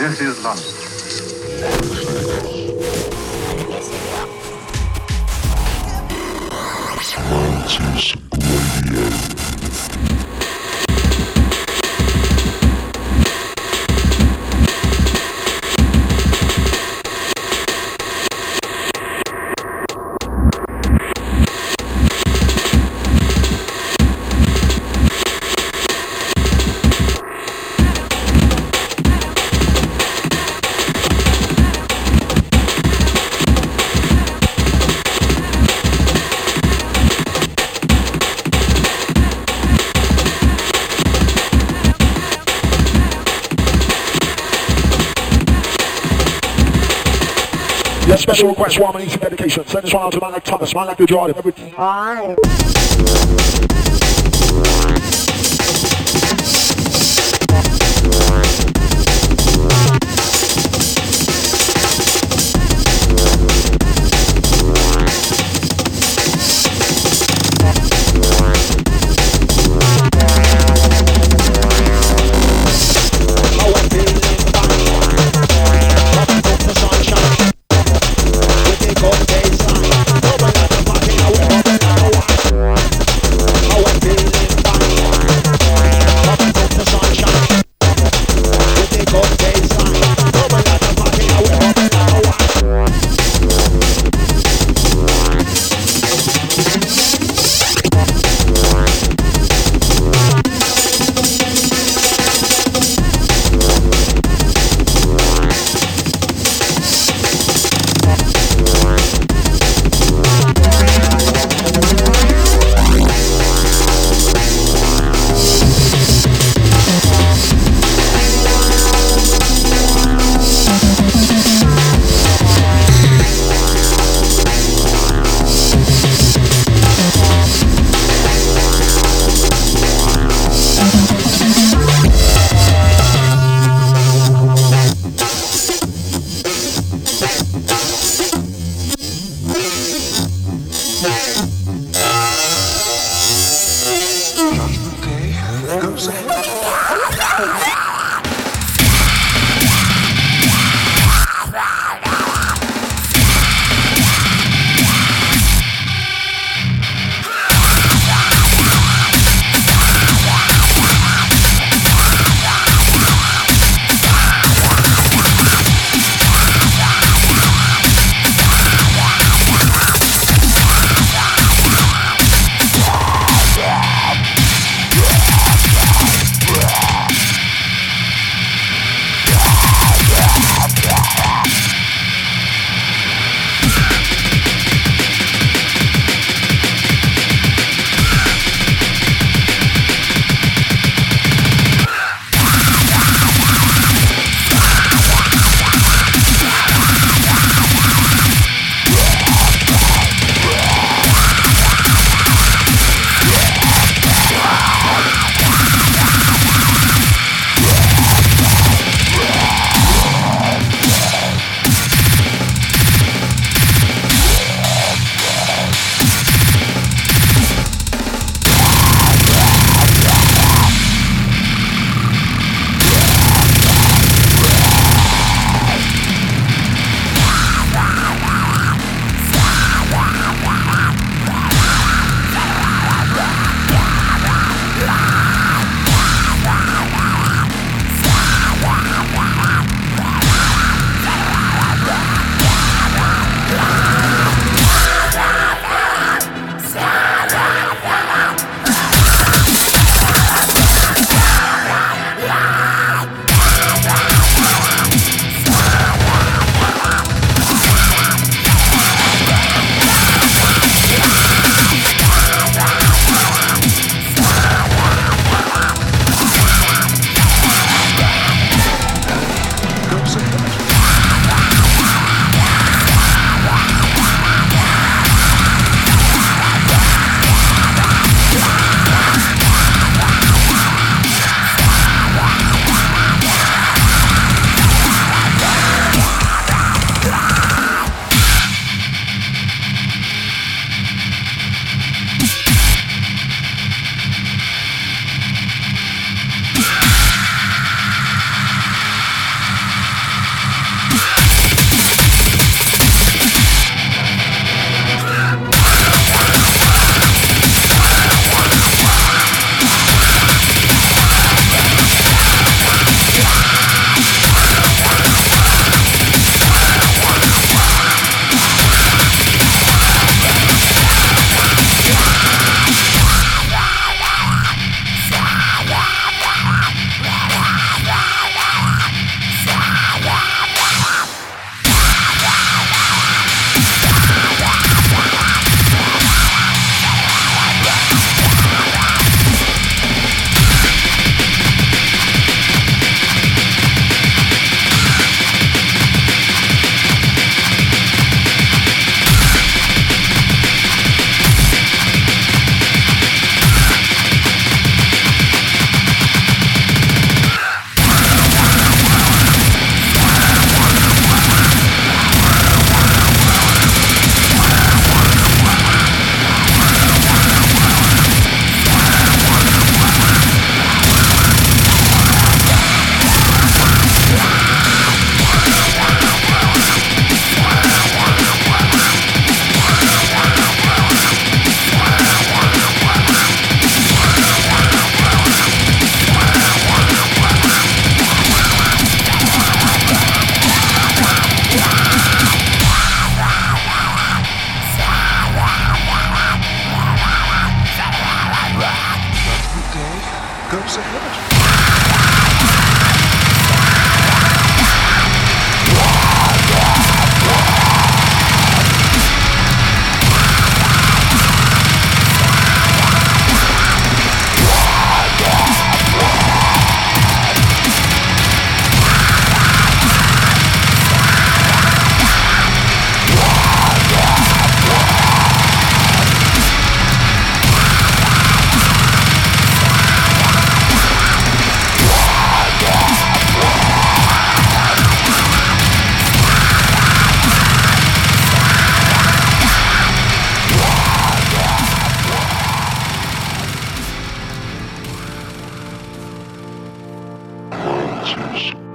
This is London. Special request for my easy dedication. Send this one out to man like Thomas, man like the Jordan, everything.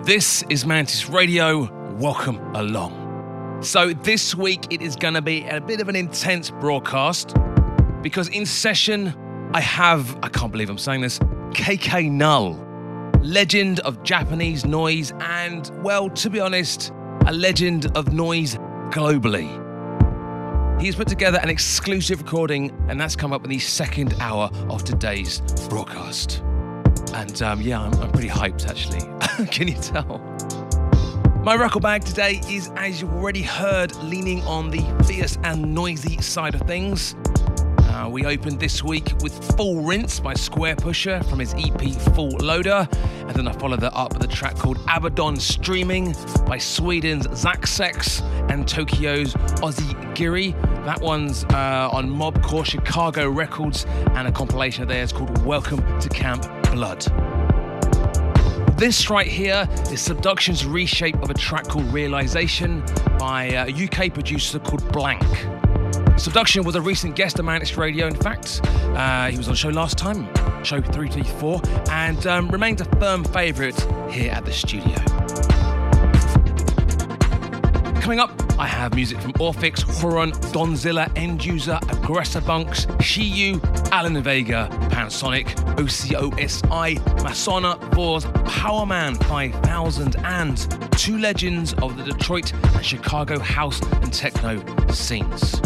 This is Mantis Radio. Welcome along. So this week it is going to be a bit of an intense broadcast because in session I have, I can't believe I'm saying this, KK Null, legend of Japanese noise and, well, to be honest, a legend of noise globally. He's put together an exclusive recording and that's come up in the second hour of today's broadcast. And yeah, I'm pretty hyped actually. Can you tell? My record bag today is, as you've already heard, leaning on the fierce and noisy side of things. We opened this week with Full Rinse by Squarepusher from his EP Full Loader. And then I followed that up with a track called Abaddon Streaming by Sweden's XÄCKSECKS and Tokyo's Ozigiri. That one's on Mobcore Chicago Records and a compilation of theirs called Welcome to Camp Blood. This right here is Subduction's reshape of a track called Realization by a UK producer called Blank. Subduction was a recent guest on Mantis Radio, in fact. He was on the show last time, show 334, and remains a firm favourite here at the studio. Coming up, I have music from Orphx, Huron, Don Zilla, Enduser, Aggressor Bunks, Chiyu, Alan Vega, Pan Sonic, O C O S I, Masonna, VORRS, Power Man 5000, and two legends of the Detroit and Chicago house and techno scenes.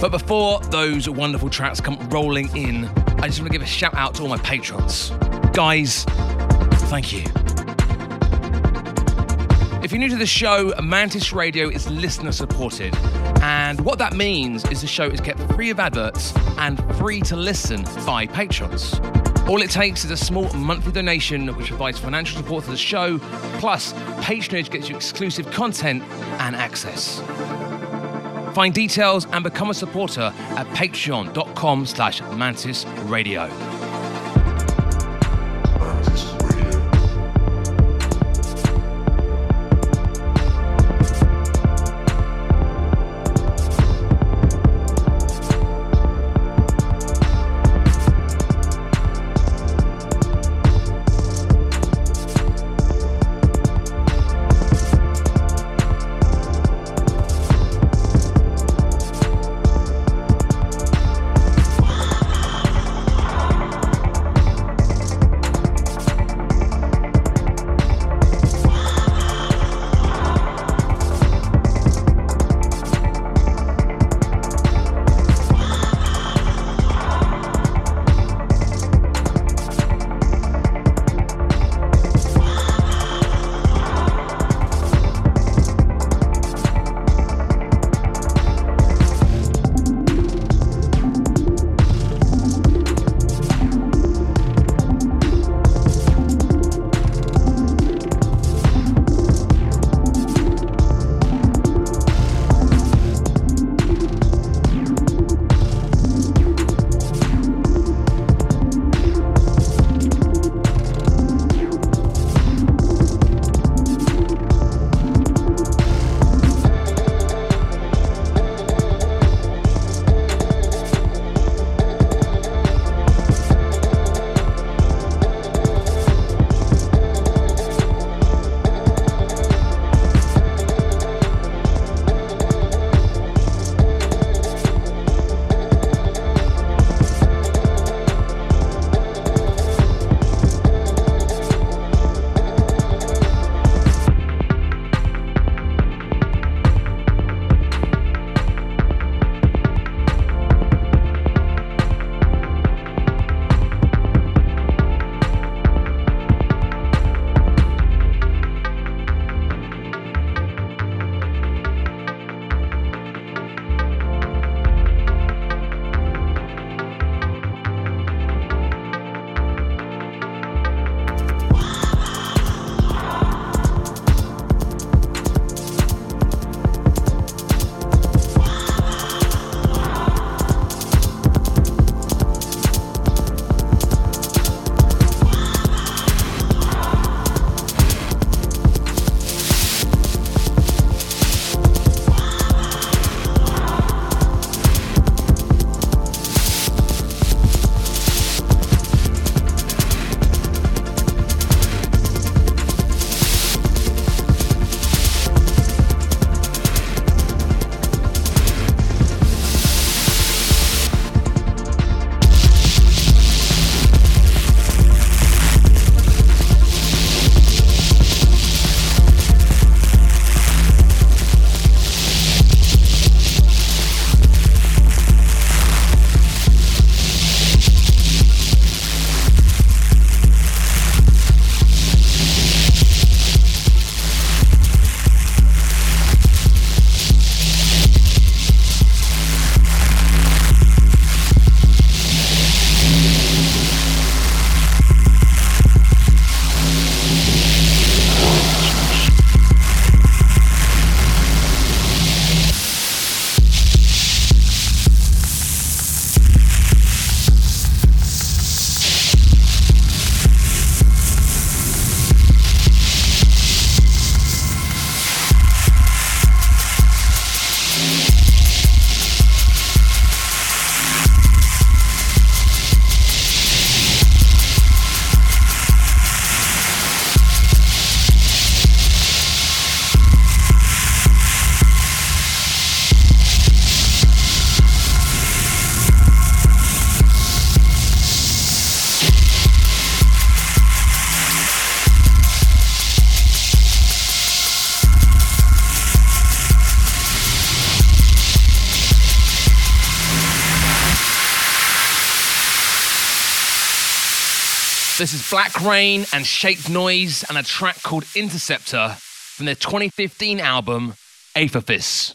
But before those wonderful tracks come rolling in, I just want to give a shout out to all my patrons. Guys, thank you. If you're new to the show, Mantis Radio is listener supported. And what that means is the show is kept free of adverts and free to listen by patrons. All it takes is a small monthly donation, which provides financial support to the show. Plus, patronage gets you exclusive content and access. Find details and become a supporter at patreon.com/Mantis Radio. This is Black Rain and Shaped Noise and a track called Interceptor from their 2015 album, Aphophis.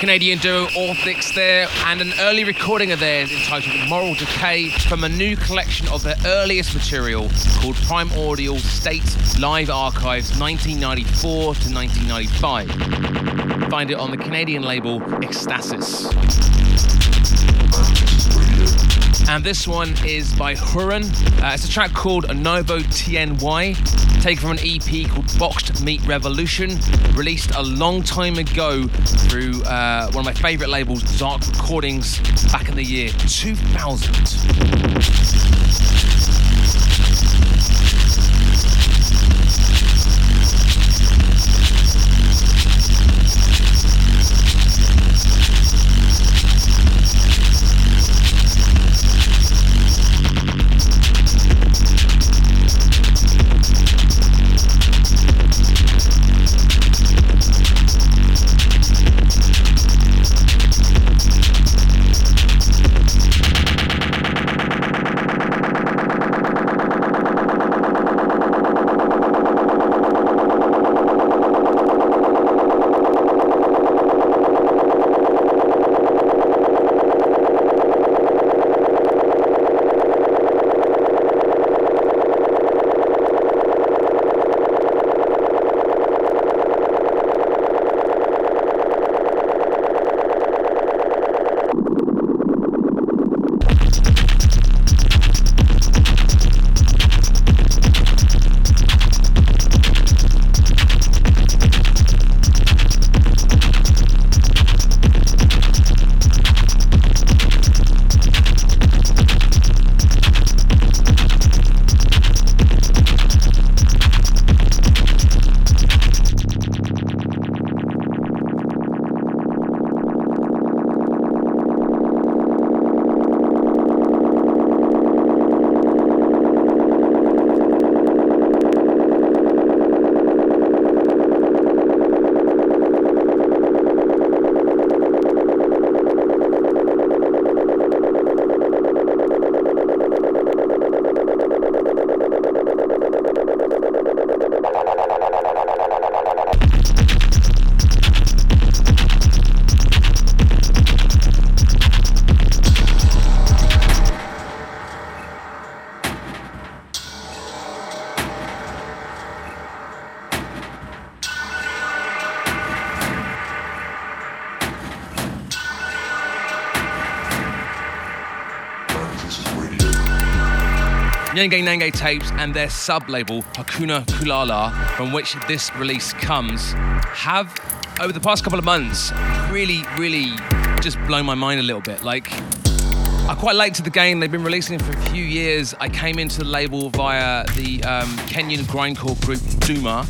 Canadian duo Orphx there, and an early recording of theirs entitled Moral Decay from a new collection of their earliest material called Primordial State Live Archives 1994 to 1995. Find it on the Canadian label XÄCKSECKS. And this one is by Huron. It's a track called Novo TNY. Taken from an EP called Boxed Meat Revolution, released a long time ago through one of my favourite labels, Zark Recordings, back in the year 2000. Nyenge Nyenge Tapes and their sub-label Hakuna Kulala, from which this release comes, have over the past couple of months really just blown my mind a little bit. Like, I'm quite late to the game. They've been releasing it for a few years. I came into the label via the Kenyan grindcore group Duma.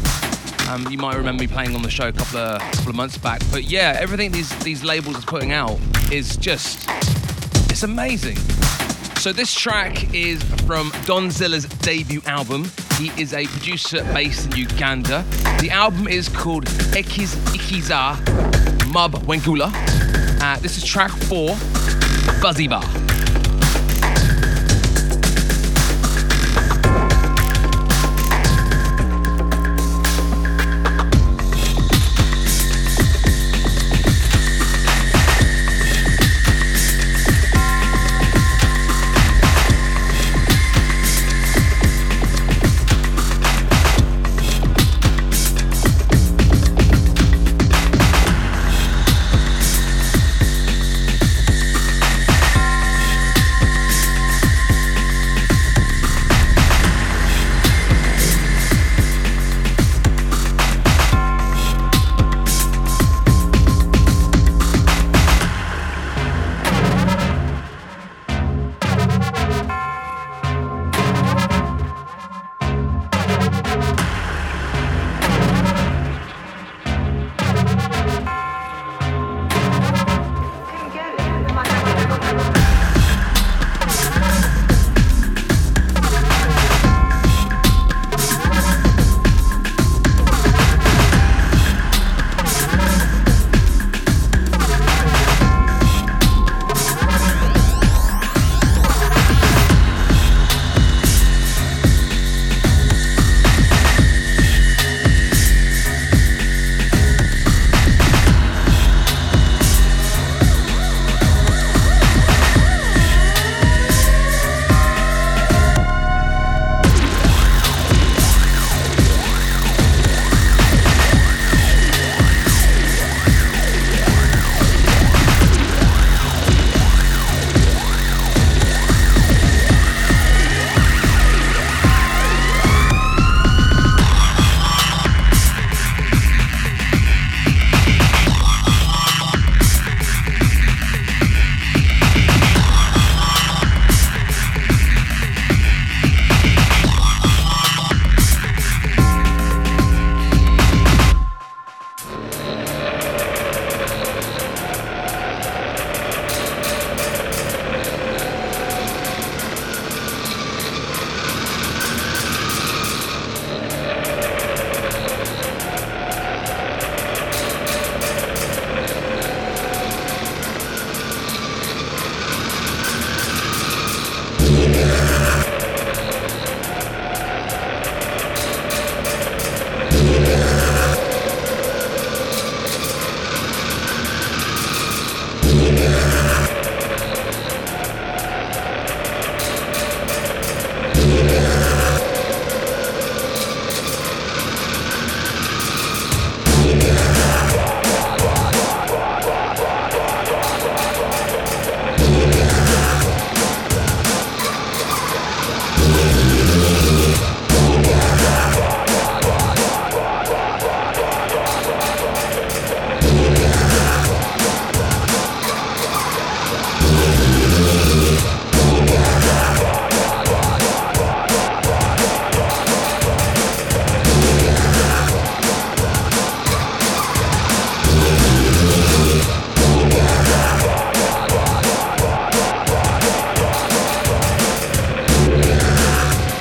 You might remember me playing on the show a couple of months back. But yeah, everything these labels are putting out is just, it's amazing. So this track is from Don Zilla's debut album. He is a producer based in Uganda. The album is called XÄCKSECKS Mab Wengula. This is track 4, Baziba.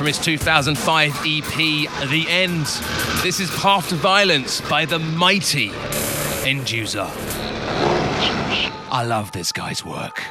His 2005 EP, The End. This is Path to Violence by the mighty Enduser. I love this guy's work.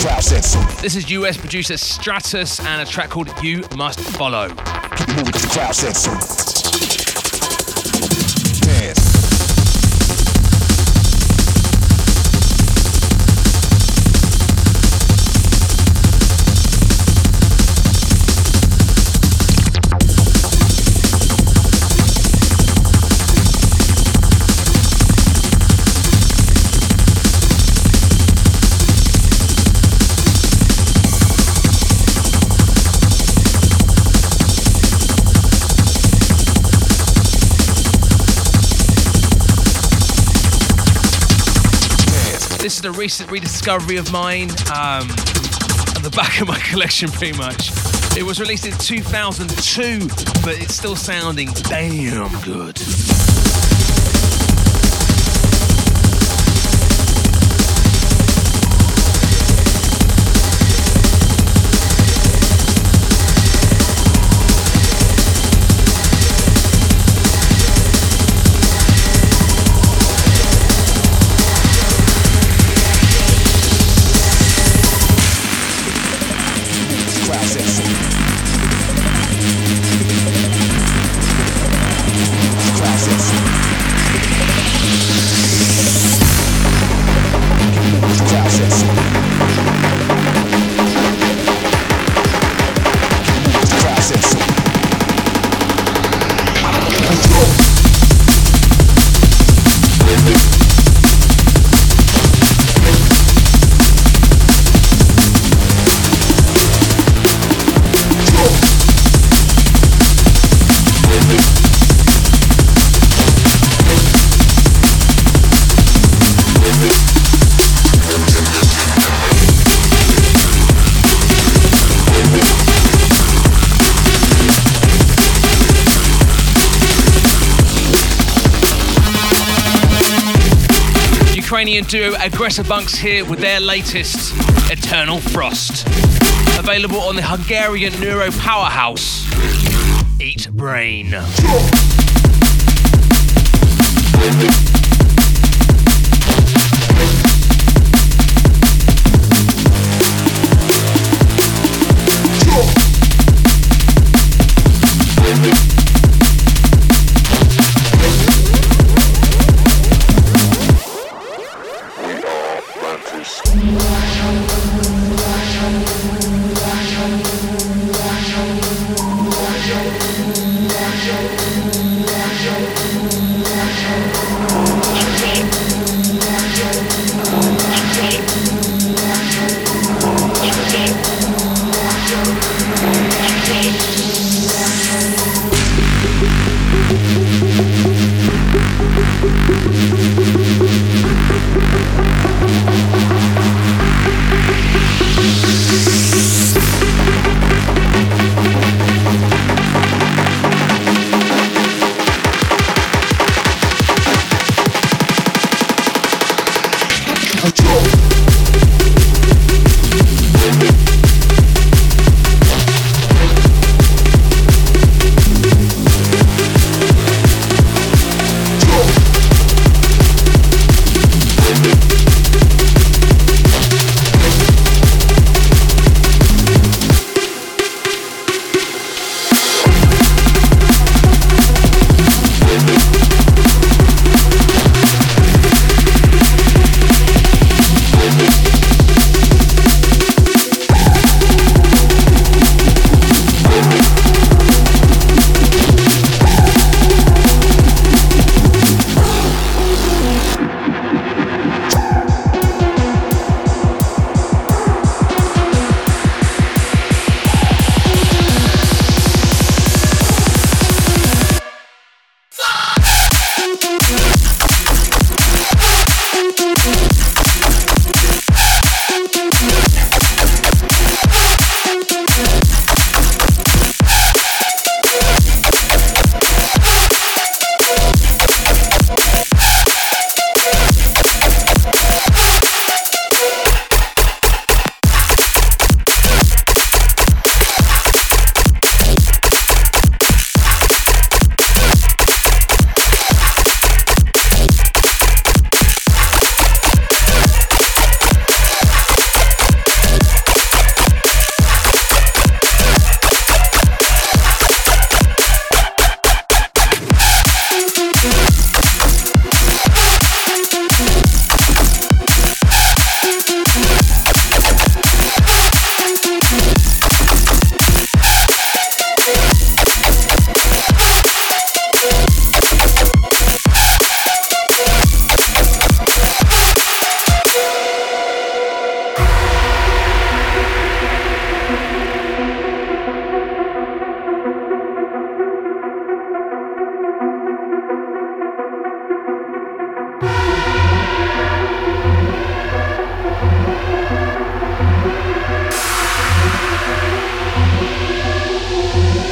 process. This is US producer Stratus and a track called You Must Follow. Keep moving because the crowd said so. This is a recent rediscovery of mine, at the back of my collection pretty much. It was released in 2002, but it's still sounding damn good. Duo Aggressive Bunks here with their latest, Eternal Frost, available on the Hungarian neuro powerhouse Eat Brain.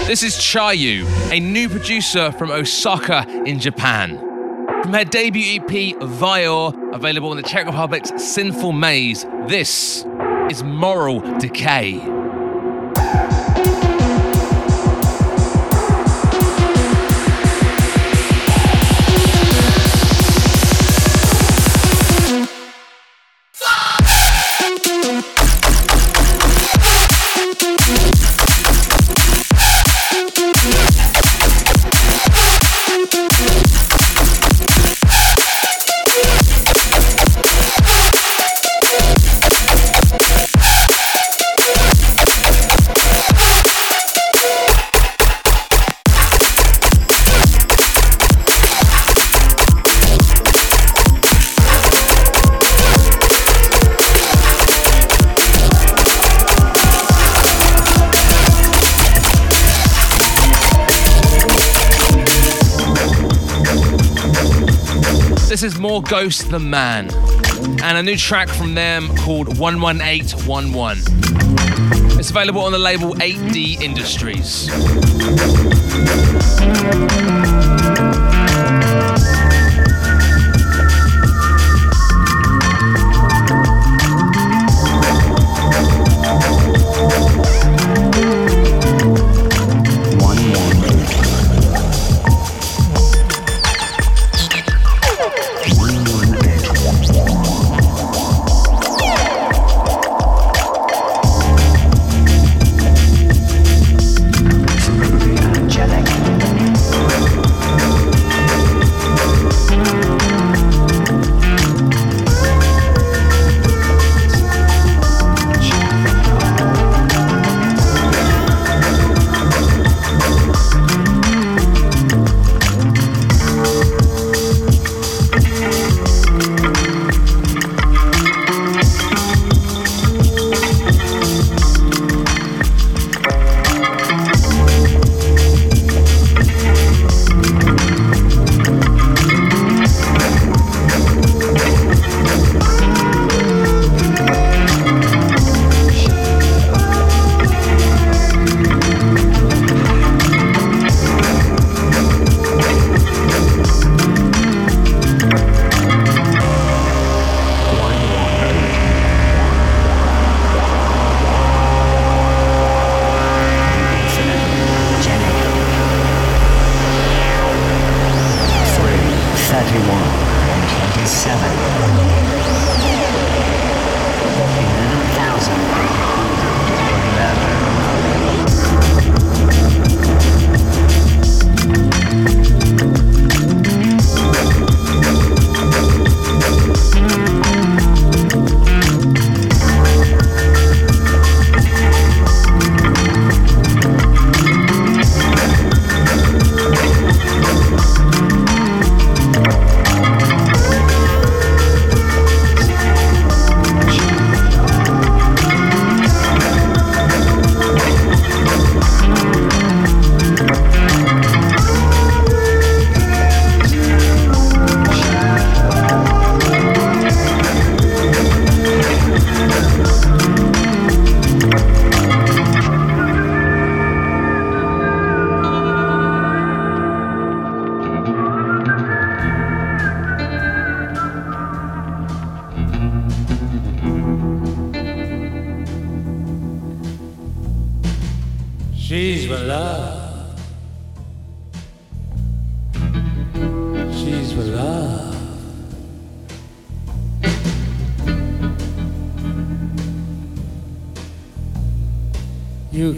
This is Chiyu, a new producer from Osaka in Japan. From her debut EP, Vior, available in the Czech Republic's Sinful Maze, this is Moral Decay. This is more ghost than man, and a new track from them called 11811. It's available on the label 8D Industries.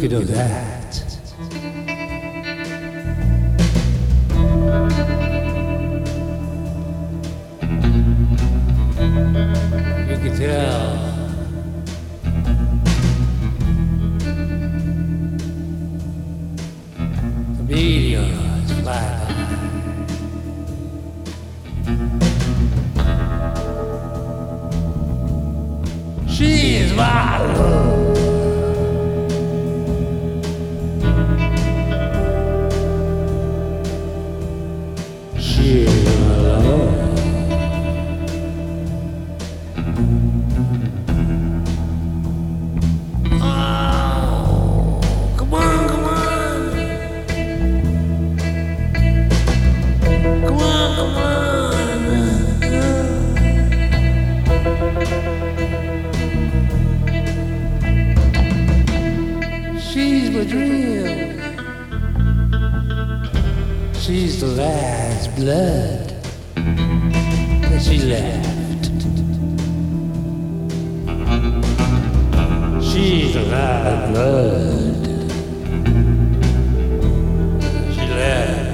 Do that. You could tell the meteors fly by. She is my love. Oh, come on, come on. the last blood that she left. She's the last blood she left.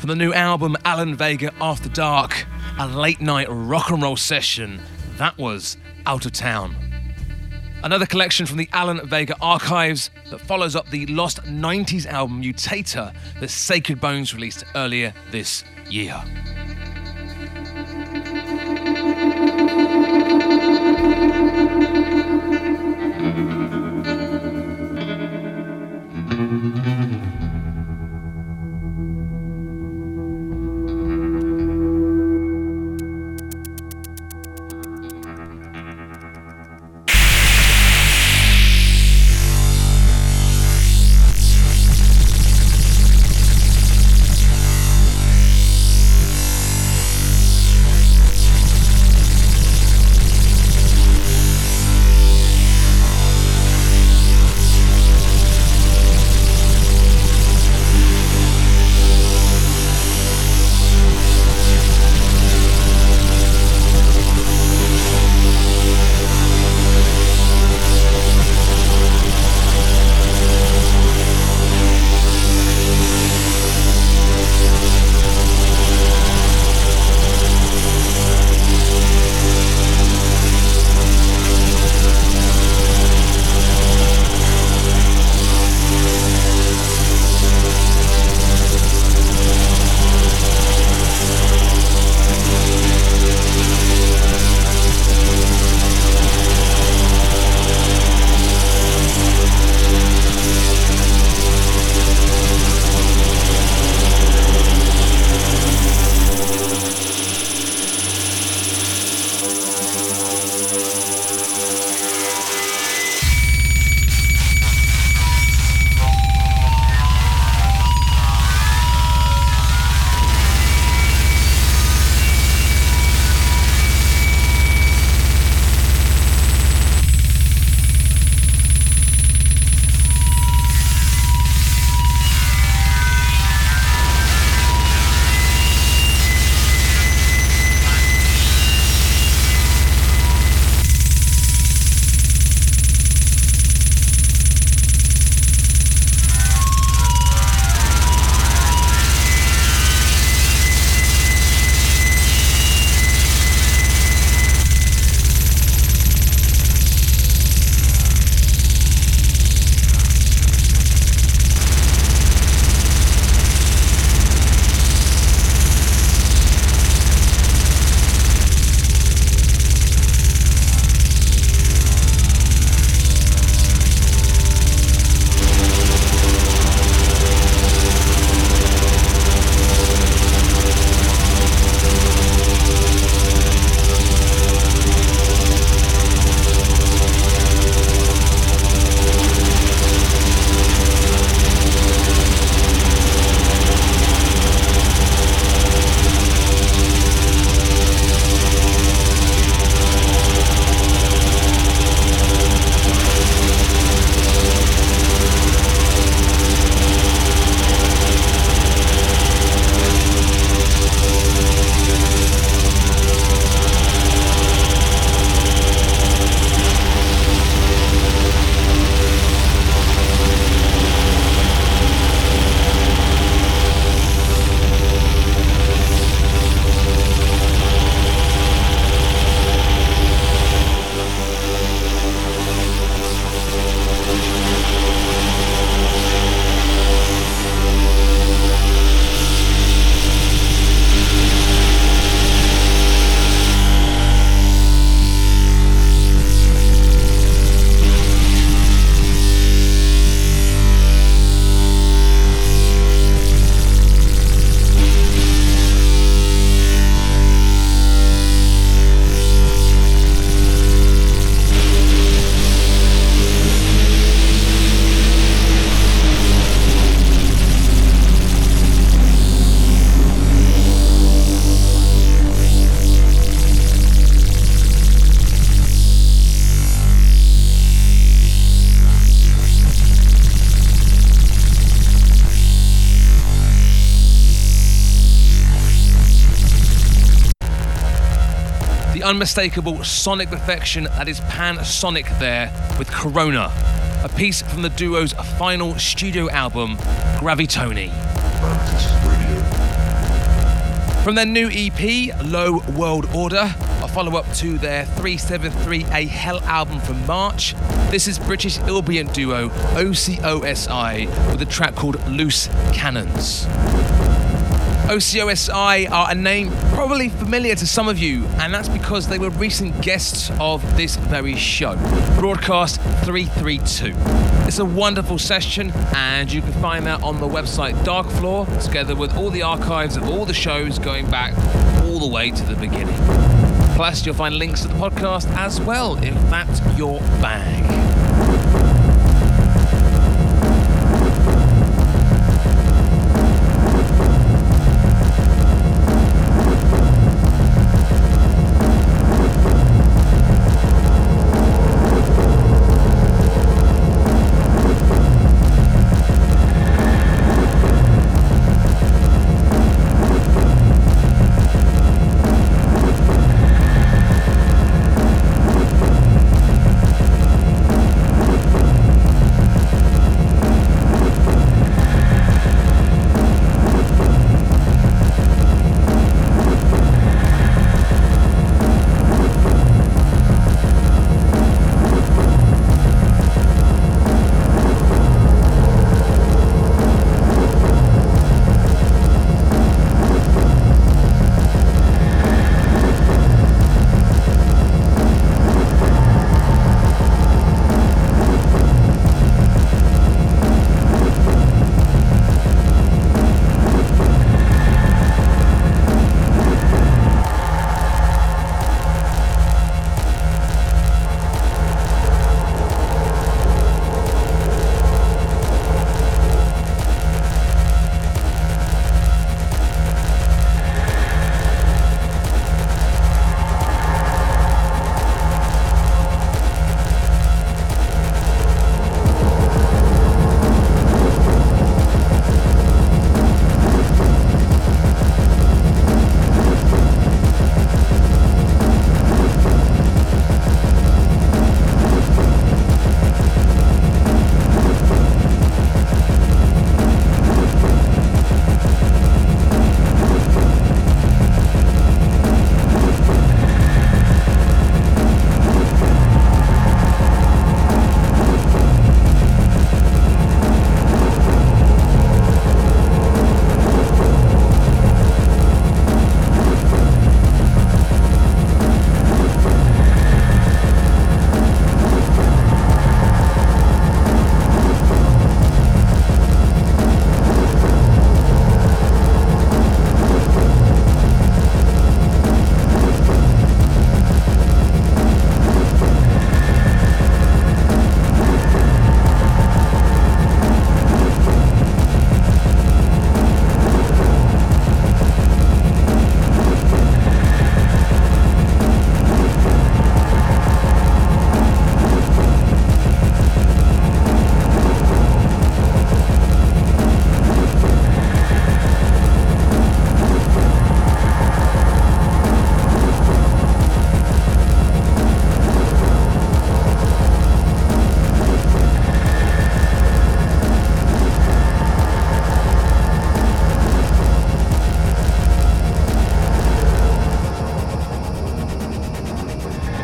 From the new album Alan Vega After Dark, a late night rock and roll session, that was Out of Town. Another collection from the Alan Vega archives that follows up the lost 90s album Mutator that Sacred Bones released earlier this year. unmistakable sonic perfection that is Pan Sonic there with Corona, a piece from the duo's final studio album, Gravitoni. From their new EP, Low World Order, a follow-up to their 373 A Hell album from March, this is British Ambient duo O C O S I with a track called Loose Cannons. O C O S I are a name probably familiar to some of you, and that's because they were recent guests of this very show, Broadcast 332. It's a wonderful session, and you can find that on the website Dark Floor, together with all the archives of all the shows going back all the way to the beginning. Plus, you'll find links to the podcast as well, if that's your bag.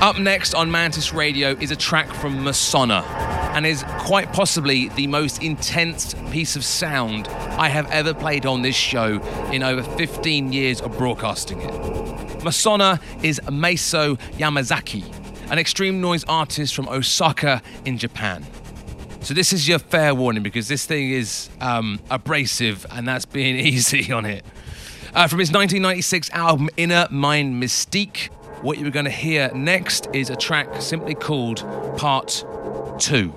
Up next on Mantis Radio is a track from Masonna, and is quite possibly the most intense piece of sound I have ever played on this show in over 15 years of broadcasting it. Masonna is Meiso Yamazaki, an extreme noise artist from Osaka in Japan. So this is your fair warning, because this thing is abrasive, and that's being easy on it. From his 1996 album Inner Mind Mystique, what you're going to hear next is a track simply called Part 2.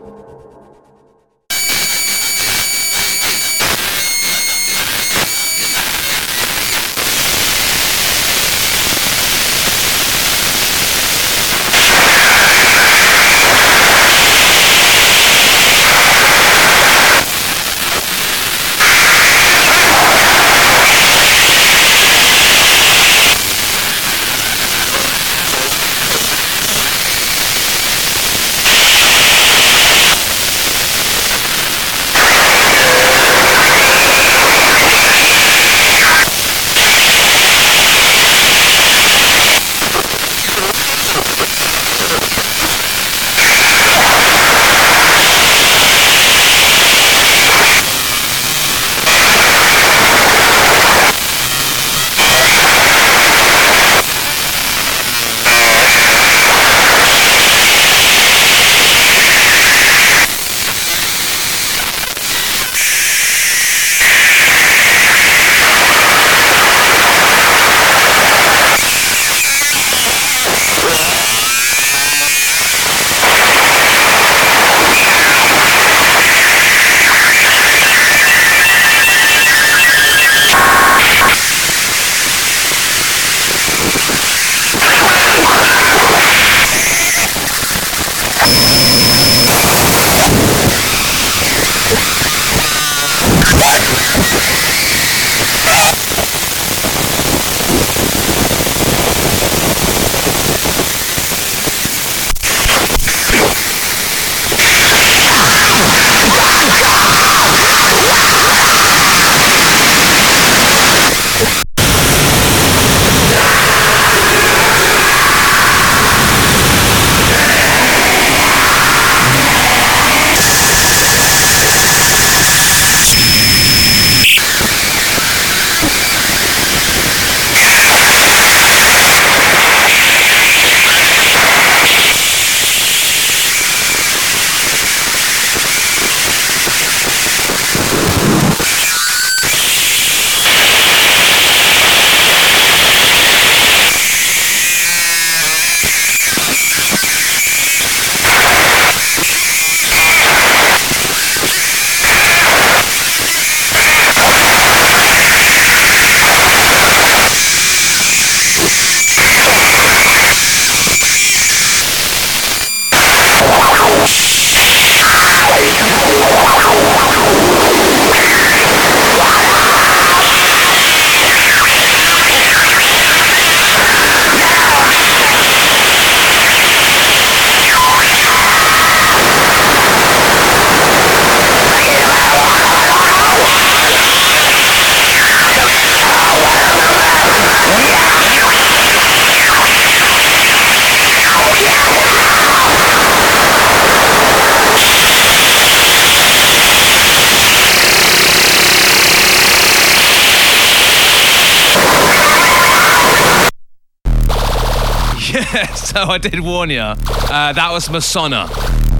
Yeah, so I did warn you. That was Masonna.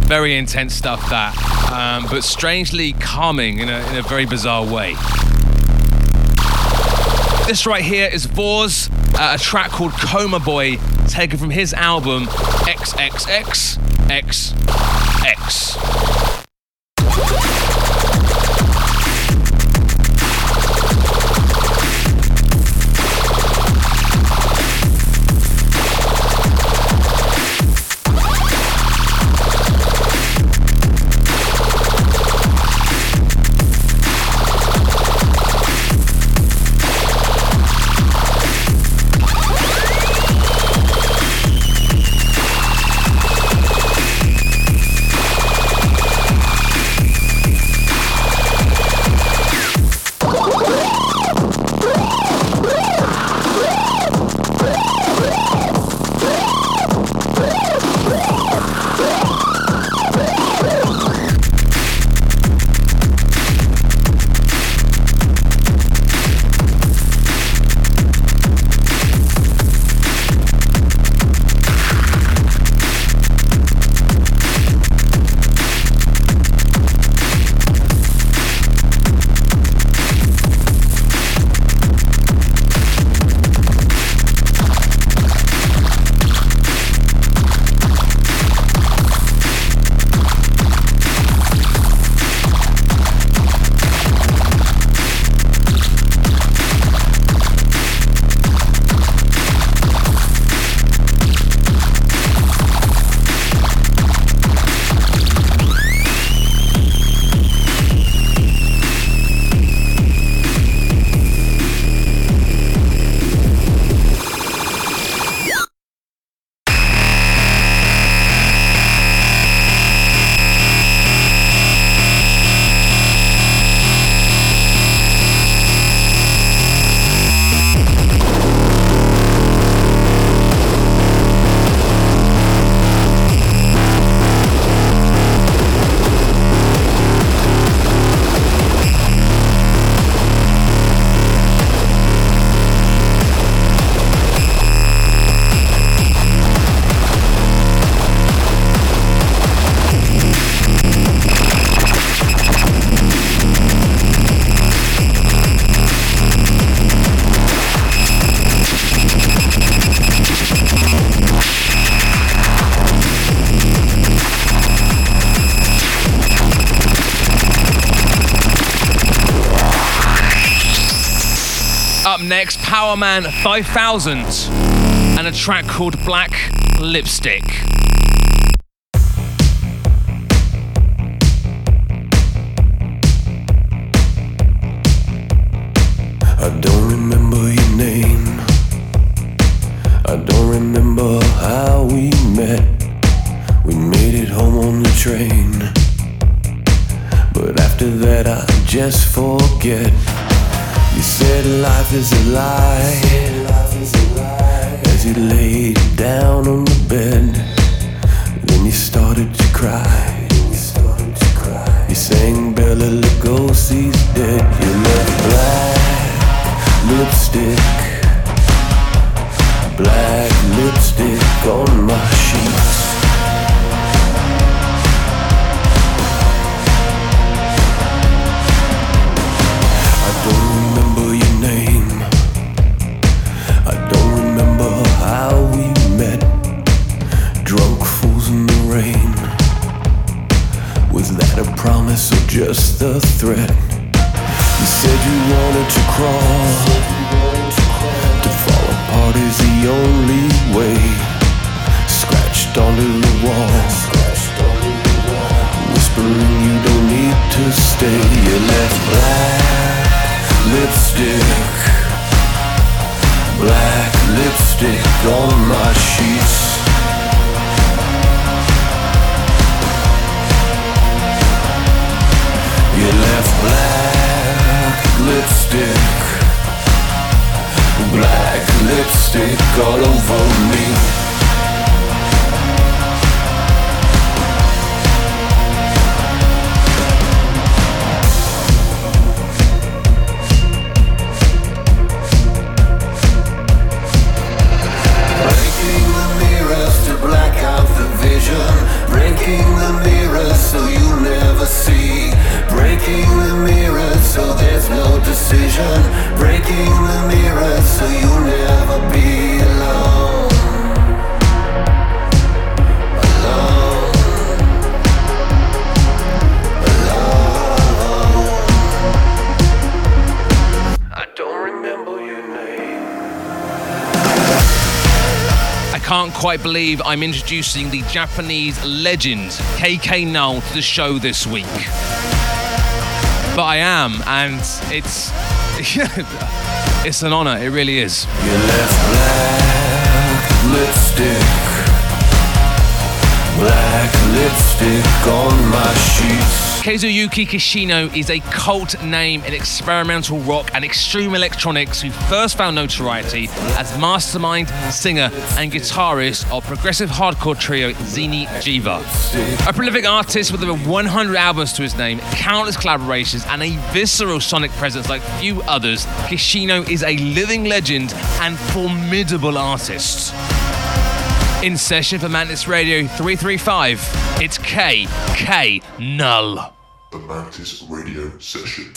Very intense stuff, that. But strangely calming in a very bizarre way. This right here is VORRS, a track called Coma Boy, taken from his album XÄCKSECKS. Next, Power Man 5000 and a track called Black Lipstick. I don't remember your name, I don't remember how we met. We made it home on the train, but after that I just forget. You said life is a lie, as you laid down on the bed. Then you started to cry, you sang Bella Lugosi's Dead. You left black lipstick on my sheets. So just the threat. You said you wanted to crawl, to fall apart is the only way. Scratched onto the wall, whispering you don't need to stay. You left black lipstick on my sheets. You left black lipstick all over me. Breaking the breaking the mirror so you never see, breaking the mirror so there's no decision, breaking the mirror so you'll never be alone. Can't quite believe I'm introducing the Japanese legend KK Null to the show this week, but I am, and it's an honor. It really is. You left black lipstick, black lipstick on my sheets. Kazuyuki Kishino is a cult name in experimental rock and extreme electronics who first found notoriety as mastermind, singer and guitarist of progressive hardcore trio Zini Jiva. A prolific artist with over 100 albums to his name, countless collaborations and a visceral sonic presence like few others, Kishino is a living legend and formidable artist. In session for Mantis Radio 335, it's KK Null. The Mantis Radio session.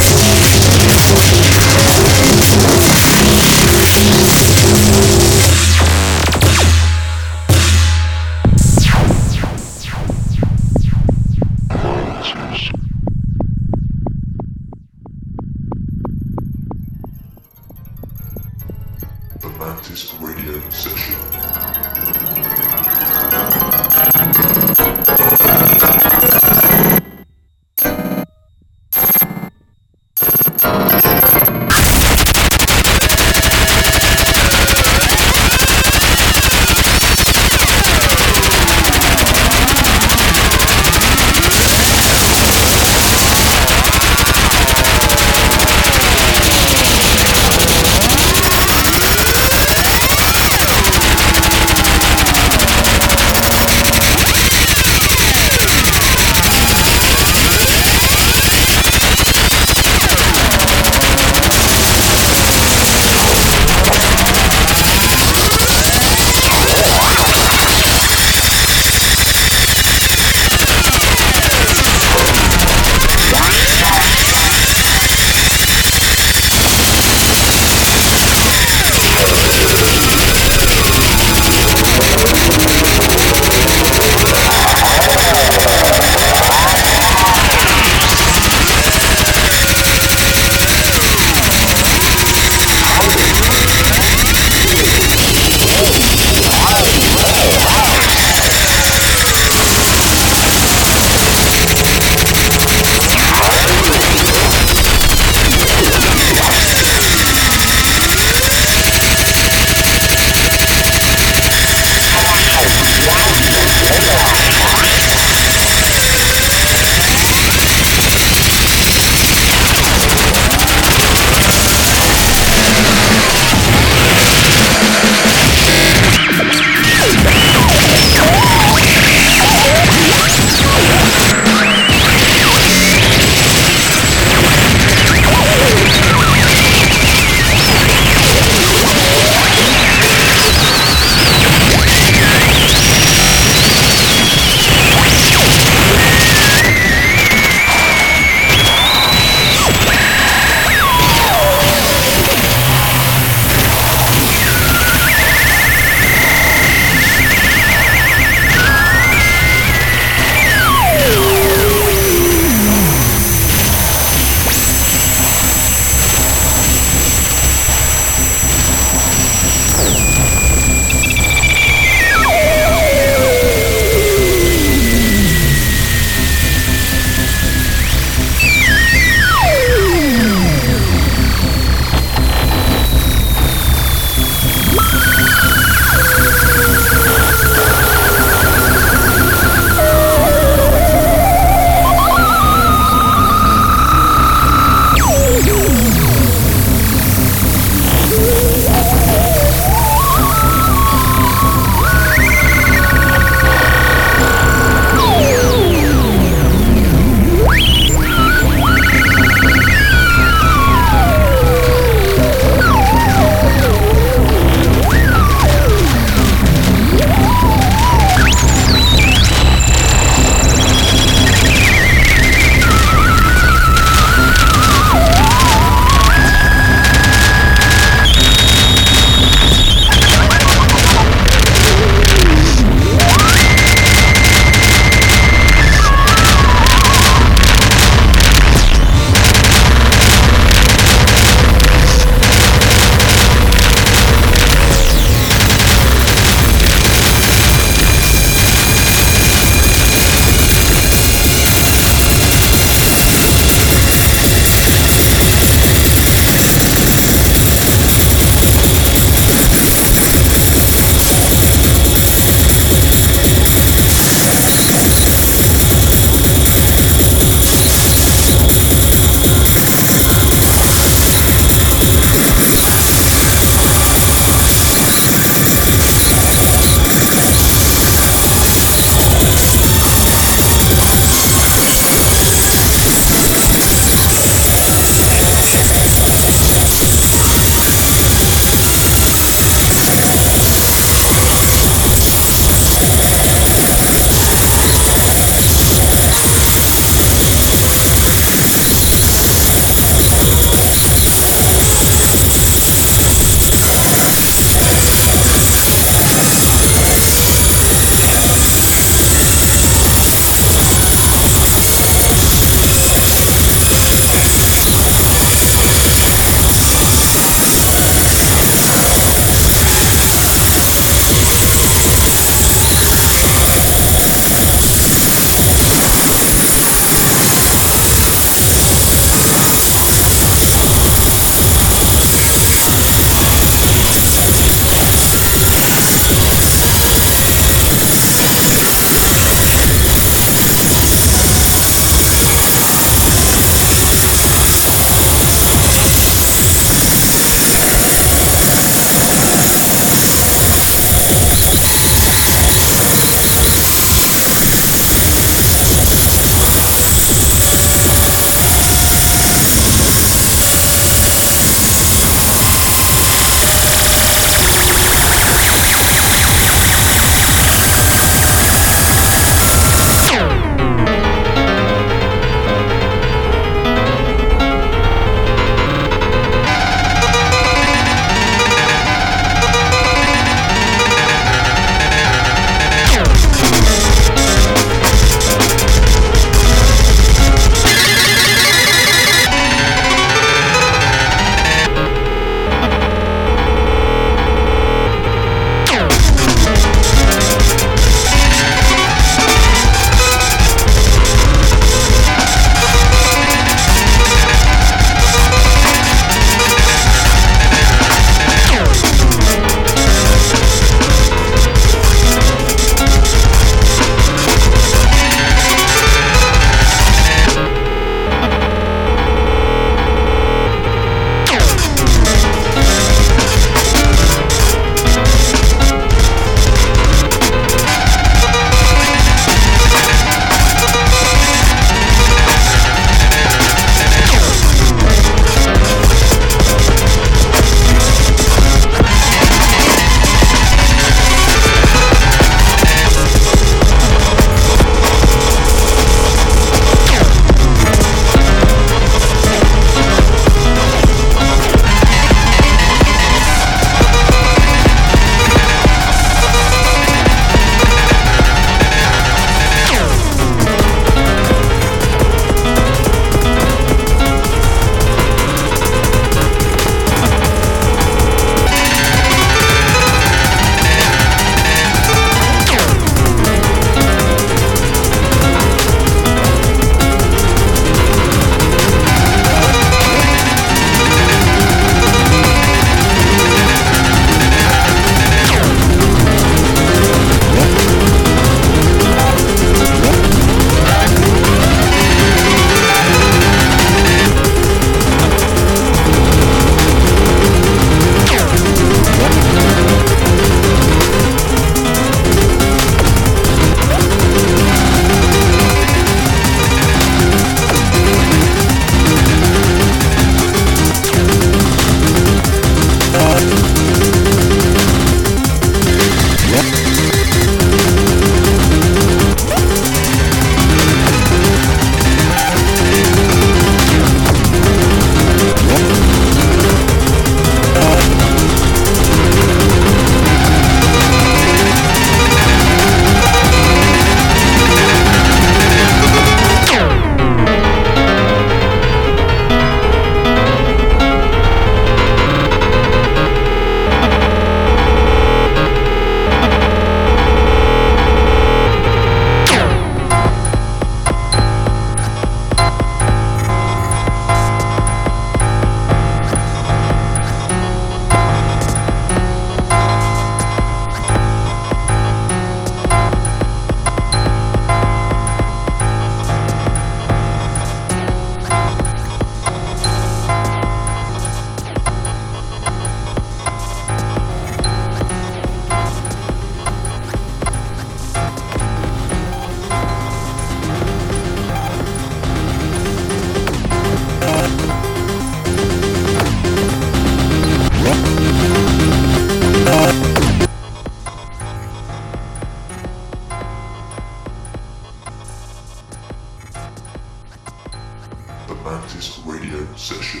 Mantis Radio session.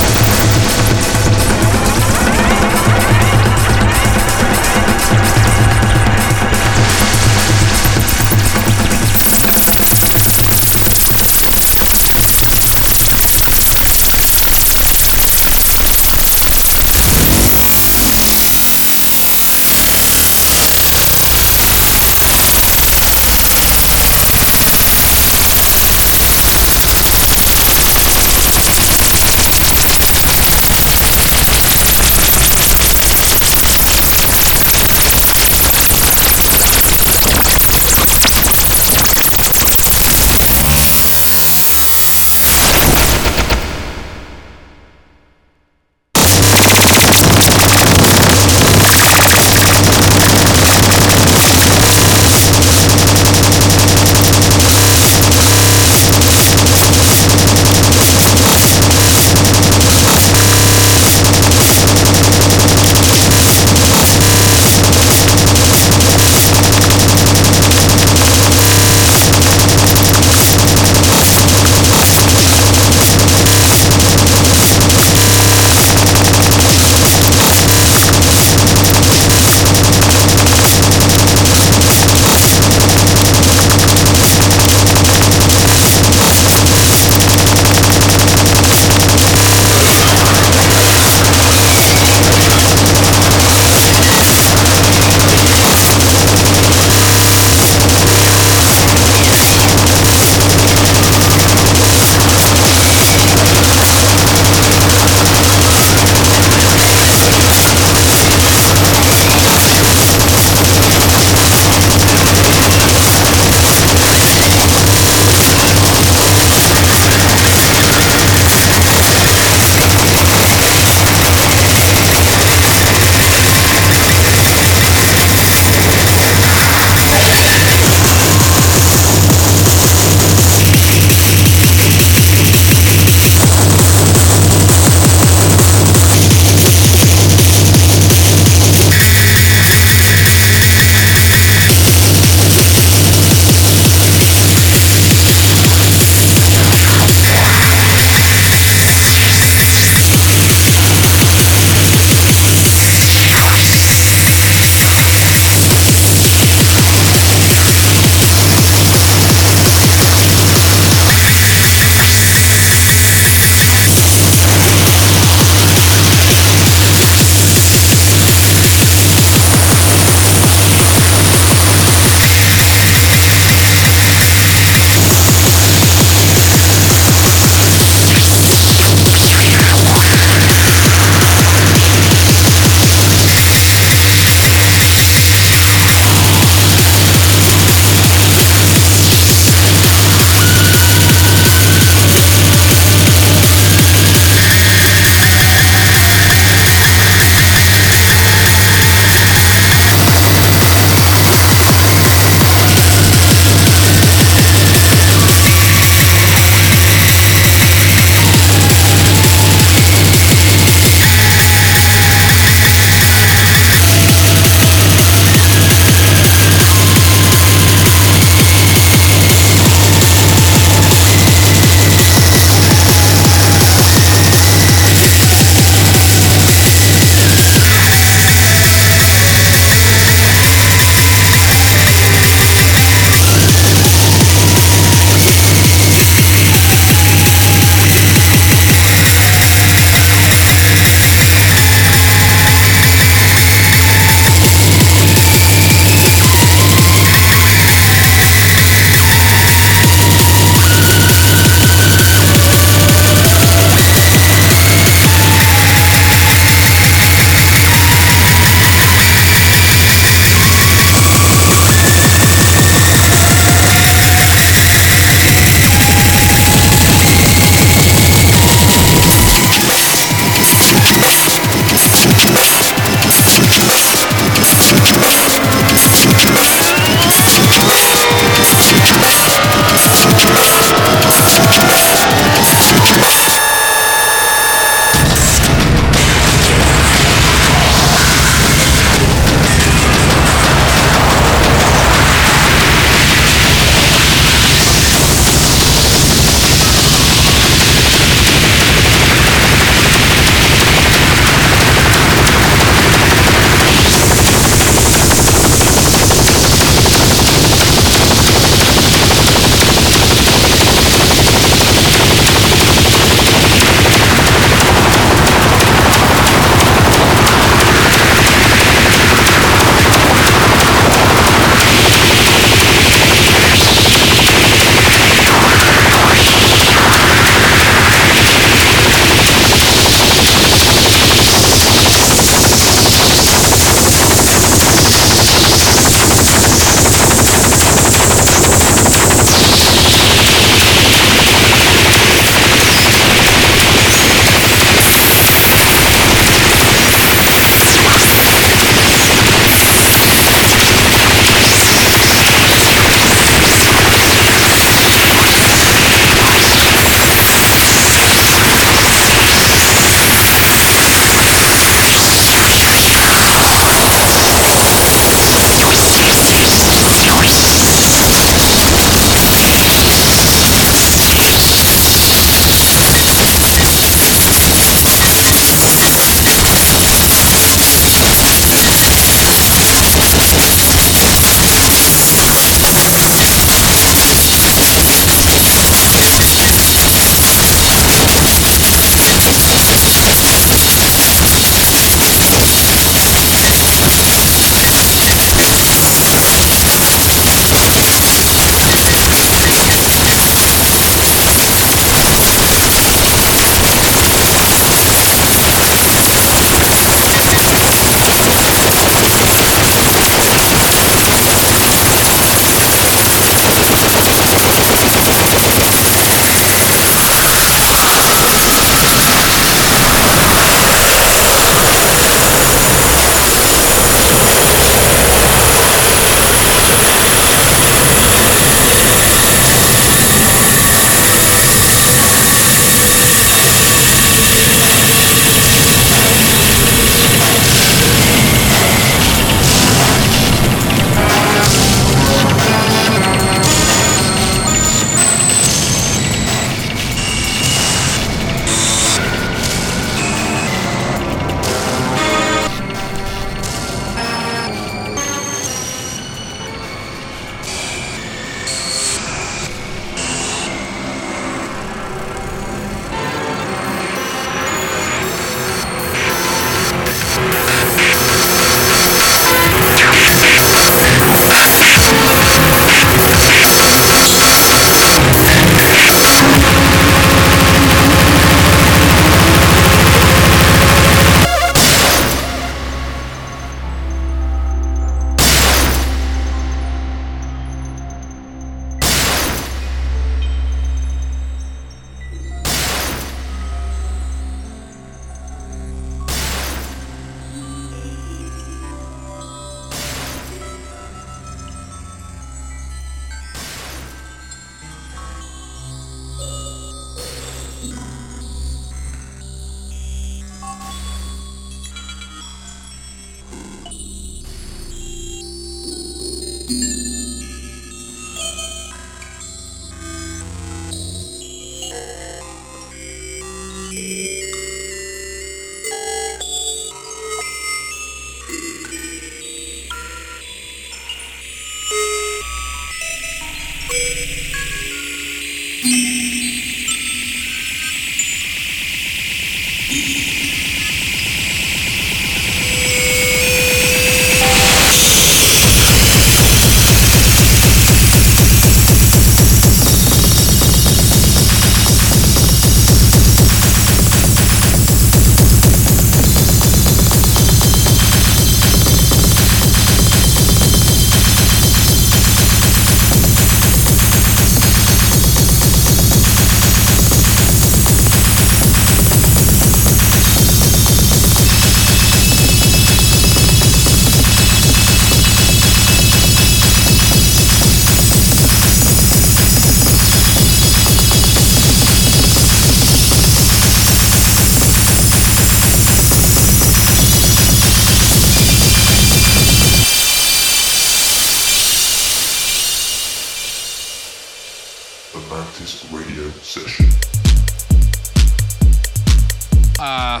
I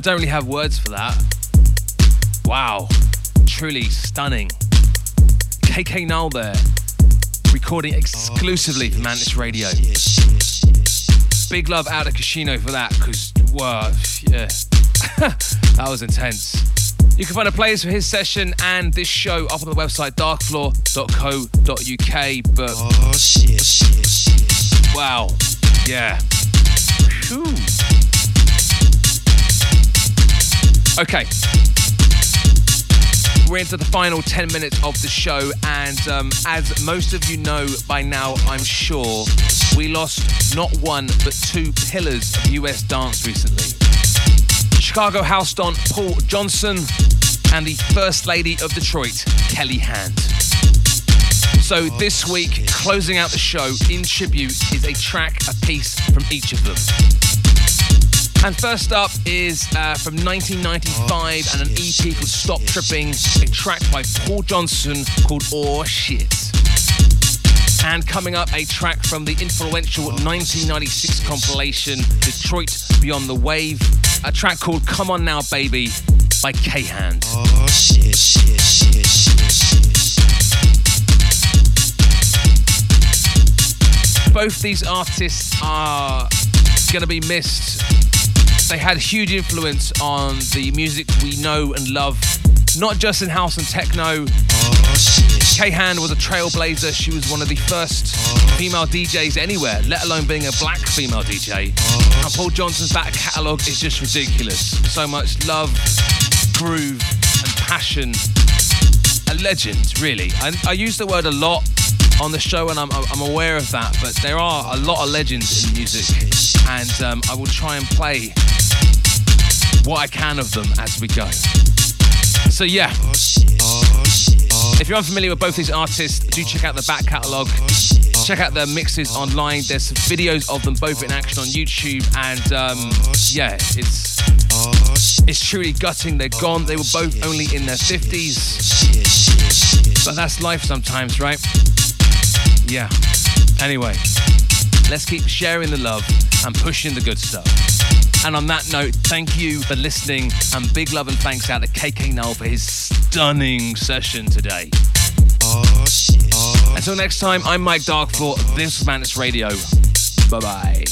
don't really have words for that. Wow, truly stunning. KK Null there, recording exclusively for Mantis Radio. Big love out of Cascino for that, because, wow, yeah, that was intense. You can find a playlist for his session and this show up on the website darkfloor.co.uk. But wow, yeah. Whew. Okay. We're into the final 10 minutes of the show, and as most of you know by now, I'm sure, we lost not one but two pillars of US dance recently. Chicago house don Paul Johnson and the First Lady of Detroit, K-Hand. So this week, closing out the show in tribute is a track, a piece from each of them. And first up is from 1995 and an EP called Stop Tripping, a track by Paul Johnson called Oh Shit. And coming up, a track from the influential 1996 compilation Detroit Beyond the Wave, a track called Come On Now Baby by K-Hand. Oh shit, shit, shit, shit, shit. Both these artists are going to be missed. They had huge influence on the music we know and love, not just in house and techno. K-Hand was a trailblazer. She was one of the first female DJs anywhere, let alone being a black female DJ. And Paul Johnson's back catalogue is just ridiculous. So much love, groove, and passion. A legend, really. I use the word a lot on the show, and I'm aware of that, but there are a lot of legends in music, and I will try and play what I can of them as we go. So yeah, if you're unfamiliar with both these artists, do check out the back catalogue, check out their mixes online. There's some videos of them both in action on YouTube, and yeah, it's truly gutting they're gone. They were both only in their 50s, but that's life sometimes, right? Yeah. Anyway, let's keep sharing the love and pushing the good stuff. And on that note, thank you for listening, and big love and thanks out to KK Null for his stunning session today. Until next time, I'm Mike Darkfloor. This was Mantis Radio. Bye-bye.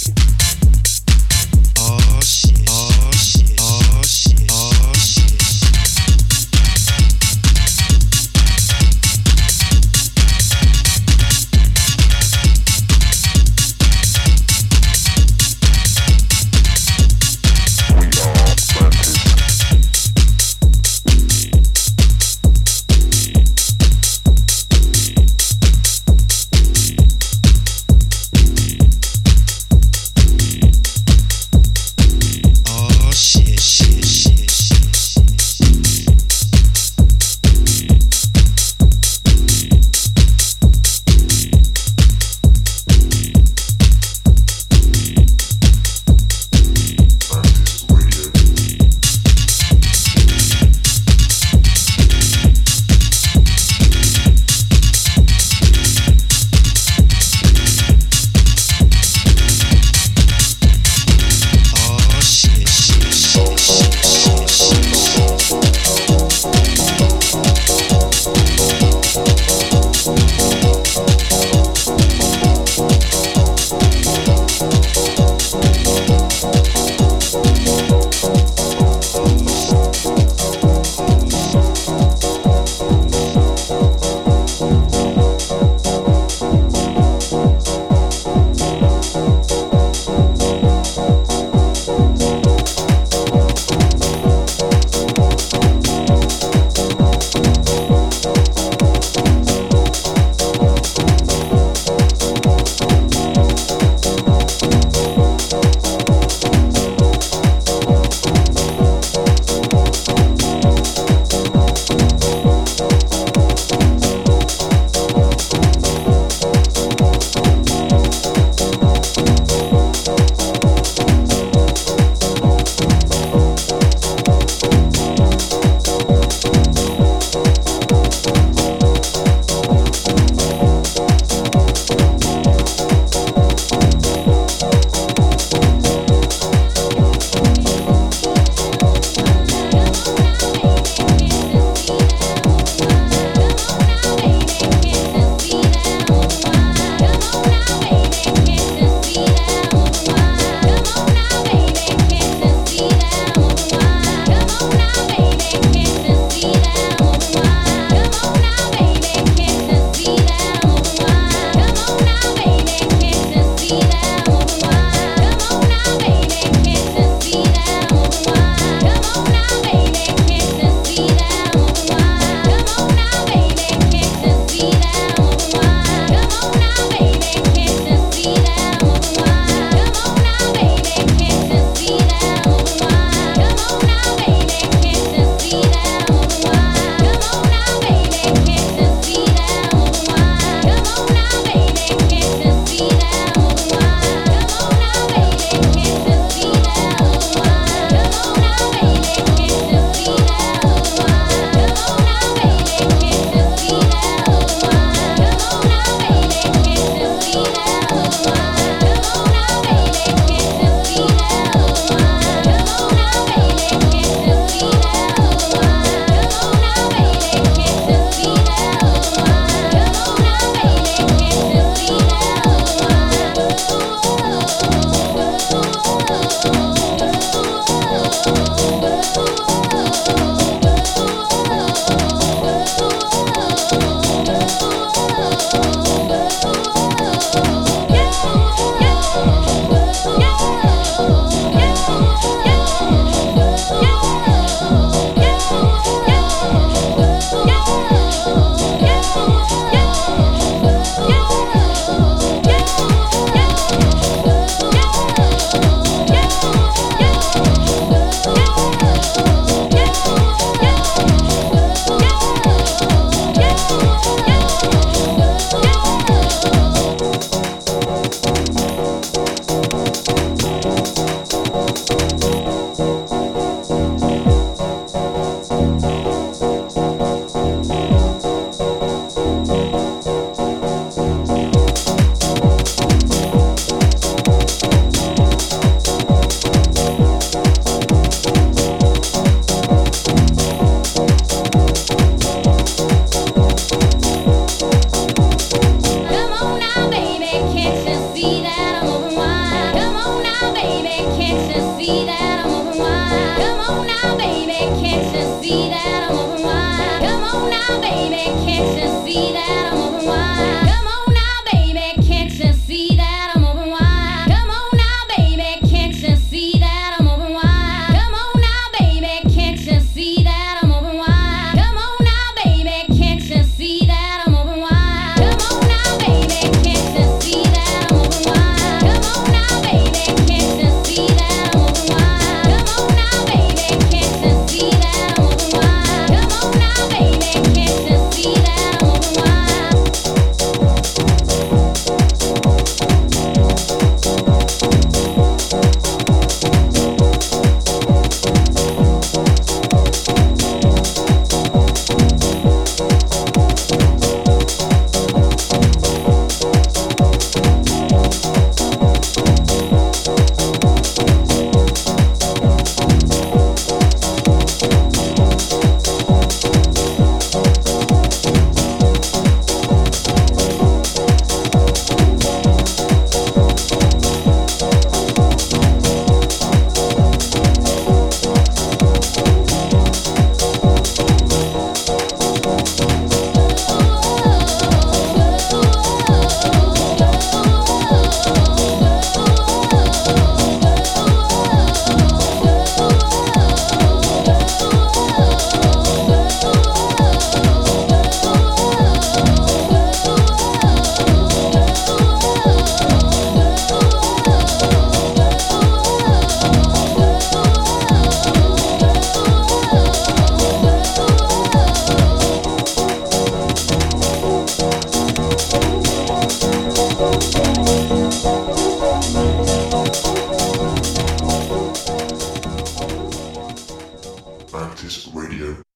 Radio.